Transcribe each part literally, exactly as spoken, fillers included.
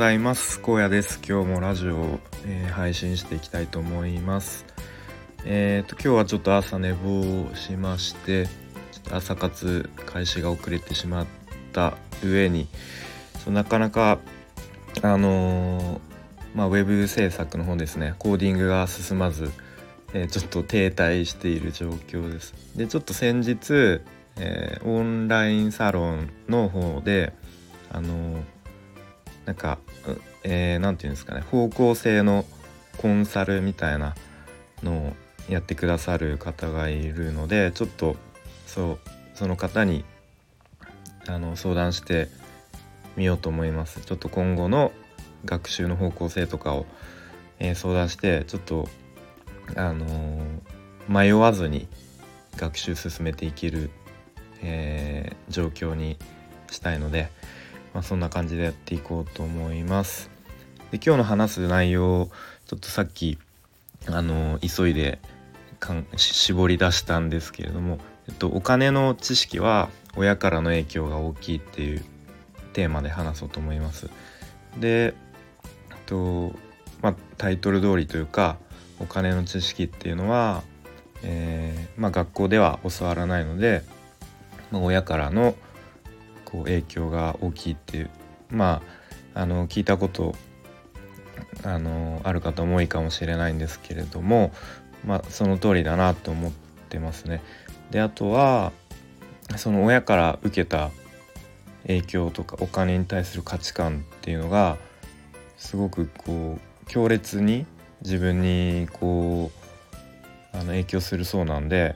ざいます。高野です。今日もラジオを、えー、配信していきたいと思います。えーと今日はちょっと朝寝坊しまして、朝活開始が遅れてしまった上になかなかあのーまあ、ウェブ制作の方ですね、コーディングが進まず、えー、ちょっと停滞している状況です。で、ちょっと先日、えー、オンラインサロンの方であのー、なんか、えー、なんていうんですかね、方向性のコンサルみたいなのをやってくださる方がいるので、ちょっとそうその方にあの相談してみようと思います。ちょっと今後の学習の方向性とかを、えー、相談して、ちょっとあのー、迷わずに学習進めていける、えー、状況にしたいので、まあ、そんな感じでやっていこうと思います。で、今日の話す内容、ちょっとさっきあのー、急いでかん絞り出したんですけれども、えっと、お金の知識は親からの影響が大きいっていうテーマで話そうと思います。で、とまあ、タイトル通りというか、お金の知識っていうのは、えーまあ、学校では教わらないので、まあ、親からのこう影響が大きいっていう、まあ、あの聞いたことあのある方も多いかもしれないんですけれども、まあ、その通りだなと思ってますね。で、あとはその親から受けた影響とか、お金に対する価値観っていうのがすごくこう強烈に自分にこうあの影響するそうなんで、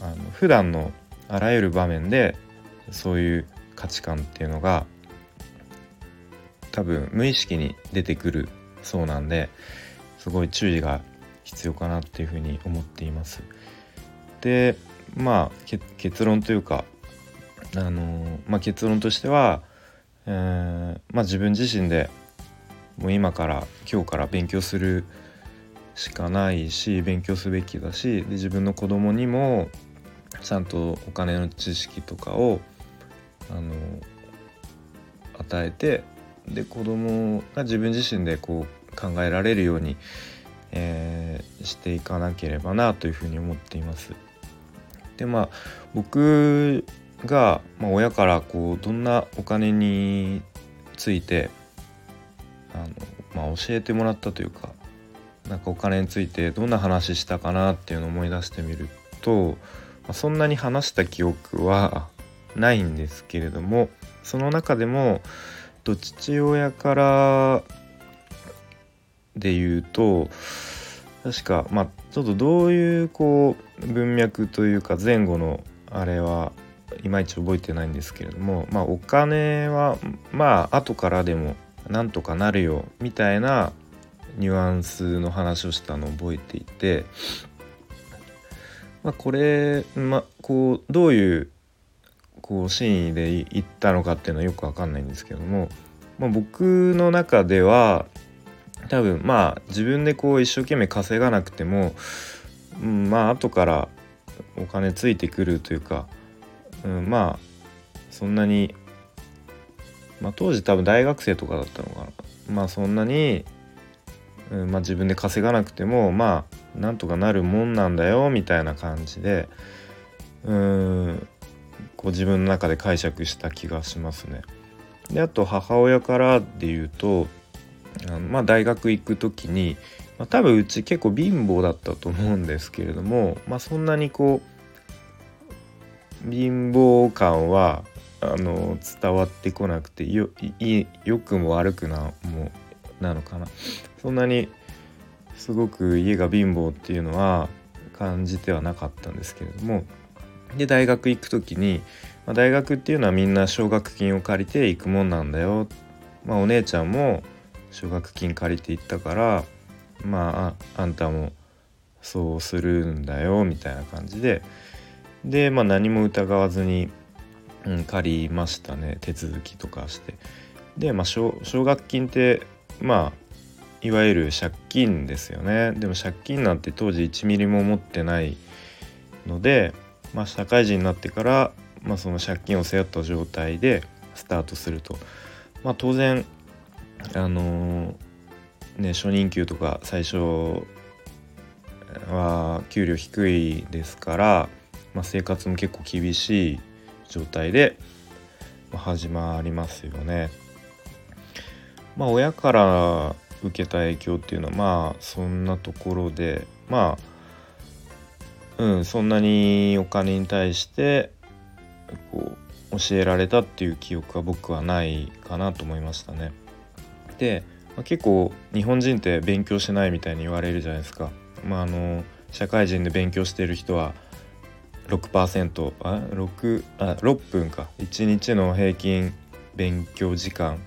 あの普段のあらゆる場面でそういう価値観っていうのが多分無意識に出てくるそうなんで、すごい注意が必要かなっていうふうに思っています。で、まあ結論というかあのまあ、結論としては、えーまあ、自分自身でもう今から今日から勉強するしかないし、勉強すべきだし、で自分の子供にもちゃんとお金の知識とかをあの与えて、で子供が自分自身でこう考えられるように、えー、していかなければなというふうに思っています。で、まあ僕が、まあ、親からこうどんなお金についてあの、まあ、教えてもらったというか、なんかお金についてどんな話したかなっていうのを思い出してみると、まあ、そんなに話した記憶はないんですけれども、その中でもと父親からで言うと、確か、まあ、ちょっとどういうこう文脈というか前後のあれはいまいち覚えてないんですけれども、まあ、お金はまあ後からでもなんとかなるよみたいなニュアンスの話をしたのを覚えていて、まあ、これ、まあ、こうどういうこう真意で言ったのかっていうのはよく分かんないんですけども、まあ、僕の中では多分まあ自分でこう一生懸命稼がなくても、うん、まあ後からお金ついてくるというか、うん、まあそんなに、まあ、当時多分大学生とかだったのかな、まあそんなに、うんまあ、自分で稼がなくてもまあなんとかなるもんなんだよみたいな感じで、うんこう自分の中で解釈した気がしますね。で、あと母親からで言うと、あのまあ大学行く時に、まあ、多分うち結構貧乏だったと思うんですけれども、まあそんなにこう貧乏感はあの伝わってこなくて、よい良くも悪くなもなのかな、そんなにすごく家が貧乏っていうのは感じてはなかったんですけれども、で大学行く時に、まあ、大学っていうのはみんな奨学金を借りて行くもんなんだよ、まあ、お姉ちゃんも奨学金借りて行ったからまあ あ, あんたもそうするんだよみたいな感じで。で、まあ、何も疑わずに、うん、借りましたね、手続きとかして。で、まあ、奨学金ってまあいわゆる借金ですよね。でも借金なんて当時いちミリも持ってないので、まあ、社会人になってから、まあ、その借金を背負った状態でスタートすると、まあ、当然あのー、ね、初任給とか最初は給料低いですから、まあ、生活も結構厳しい状態で始まりますよね。まあ、親から受けた影響っていうのはまあそんなところで、まあ、うん、そんなにお金に対してこう教えられたっていう記憶は僕はないかなと思いましたね。で、まあ、結構日本人って勉強しないみたいに言われるじゃないですか。まあ、あの社会人で勉強してる人は ろくパーセント、 あ 6, あろっぷんかいちにちの平均勉強時間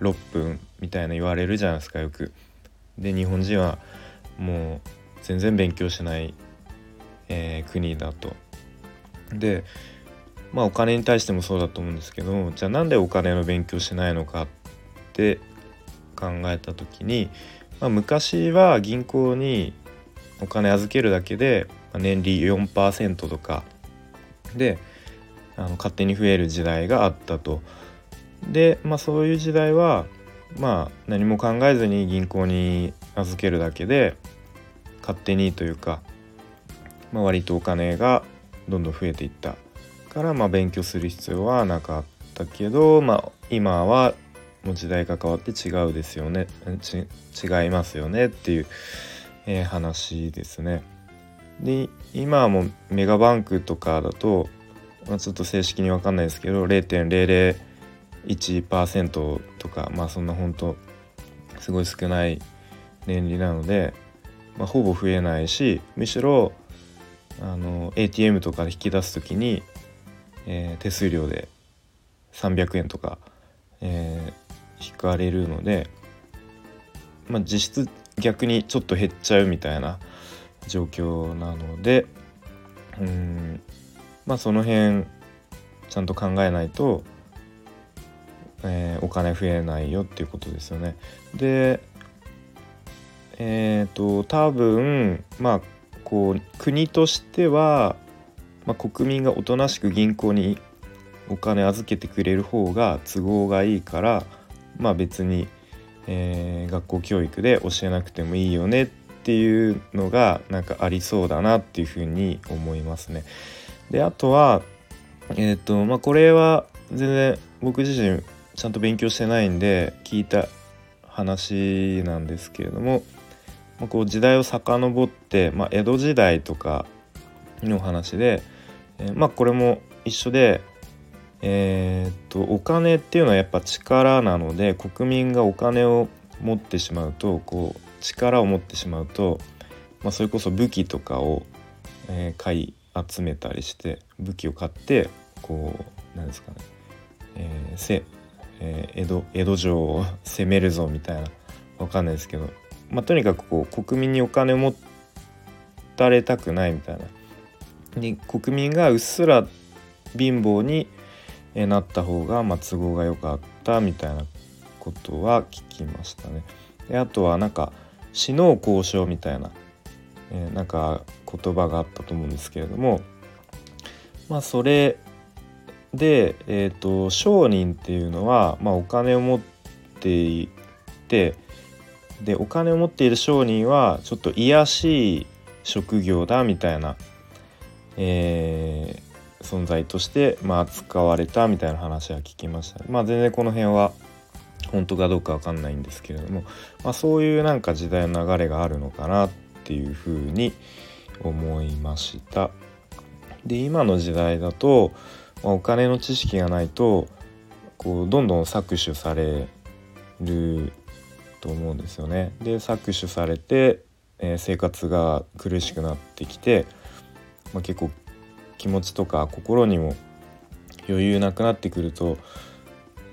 ろっぷんみたいな言われるじゃないですか、よく。で、日本人はもう全然勉強しない、えー、国だと。で、まあお金に対してもそうだと思うんですけど、じゃあなんでお金の勉強しないのかって考えた時に、まあ、昔は銀行にお金預けるだけで年利 よんパーセント とかであの勝手に増える時代があったと。で、まあ、そういう時代は、まあ、何も考えずに銀行に預けるだけで勝手にというか、まあ、割とお金がどんどん増えていったから、まあ、勉強する必要はなかったけど、まあ、今はもう時代が変わって違うですよね、ち違いますよねっていう、えー、話ですね。で、今はもうメガバンクとかだと、まあ、ちょっと正式に分かんないですけど れいてんれいれいいちパーセント とか、まあそんな本当すごい少ない年利なので、まあ、ほぼ増えないし、むしろあの エーティーエム とかで引き出すときに、えー、手数料でさんびゃくえんとか、えー、引かれるので、まあ、実質逆にちょっと減っちゃうみたいな状況なので、うーん、まあその辺ちゃんと考えないと、えー、お金増えないよっていうことですよね。で、えっと多分まあこう国としては、まあ、国民がおとなしく銀行にお金預けてくれる方が都合がいいから、まあ、別に、えー、学校教育で教えなくてもいいよねっていうのがなんかありそうだなっていうふうに思いますね。で、あとは、えっとまあ、これは全然僕自身ちゃんと勉強してないんで聞いた話なんですけれども、まあ、こう時代を遡って、まあ、江戸時代とかの話で、えー、まあこれも一緒で、えー、っとお金っていうのはやっぱ力なので、国民がお金を持ってしまうと、こう力を持ってしまうと、まあ、それこそ武器とかを、えー、買い集めたりして武器を買ってこうなんですかね、えー、せえー、江戸、江戸城を攻めるぞみたいな、わかんないですけど、まあ、とにかくこう国民にお金を持たれたくないみたいな、で国民がうっすら貧乏になった方が、まあ、都合が良かったみたいなことは聞きましたね。で、あとはなんか死の交渉みたいな、えー、なんか言葉があったと思うんですけれども、まあそれで、えーと、商人っていうのは、まあ、お金を持っていて、でお金を持っている商人はちょっと卑しい職業だみたいな、えー、存在として、まあ、扱われたみたいな話は聞きました。まあ、全然この辺は本当かどうか分かんないんですけれども、まあ、そういうなんか時代の流れがあるのかなっていうふうに思いました。で、今の時代だとお金の知識がないとこうどんどん搾取されると思うんですよね。で、搾取されて、えー、生活が苦しくなってきて、まあ、結構気持ちとか心にも余裕なくなってくると、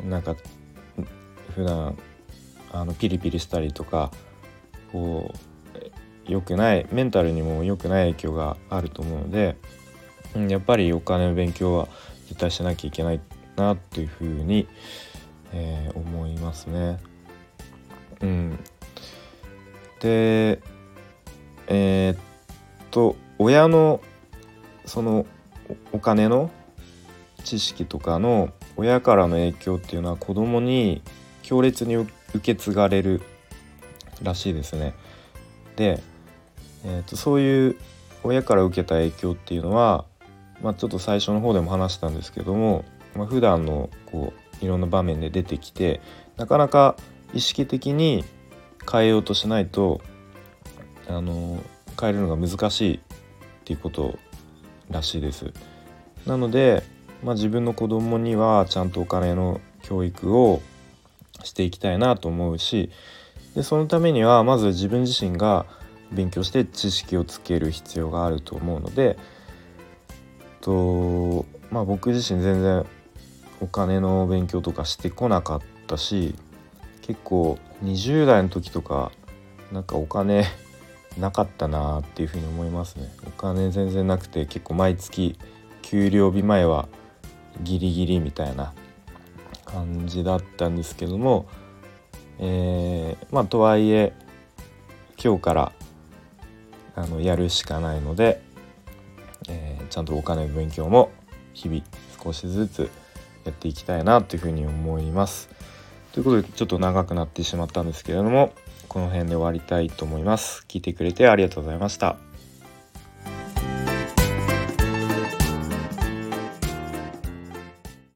なんか普段あのピリピリしたりとか、こう良くないメンタルにも良くない影響があると思うので、やっぱりお金の勉強は絶対しなきゃいけないなっていうふうに、えー、思いますね。うん、で、えー、っと親のそのお金の知識とかの親からの影響っていうのは子供に強烈に受け継がれるらしいですね。で、えーと、そういう親から受けた影響っていうのは、まあ、ちょっと最初の方でも話したんですけども、まあ、普段のこういろんな場面で出てきて、なかなか意識的に変えようとしないとあの変えるのが難しいっていうことらしいです。なので、まあ、自分の子供にはちゃんとお金の教育をしていきたいなと思うし、でそのためにはまず自分自身が勉強して知識をつける必要があると思うので、とまあ、僕自身全然お金の勉強とかしてこなかったし、結構にじゅう代の時とかなんかお金なかったなっていうふうに思いますね。お金全然なくて、結構毎月給料日前はギリギリみたいな感じだったんですけども、えー、まあとはいえ今日からあのやるしかないので、えー、ちゃんとお金の勉強も日々少しずつやっていきたいなというふうに思います。ということで、ちょっと長くなってしまったんですけれども、この辺で終わりたいと思います。聞いてくれてありがとうございました。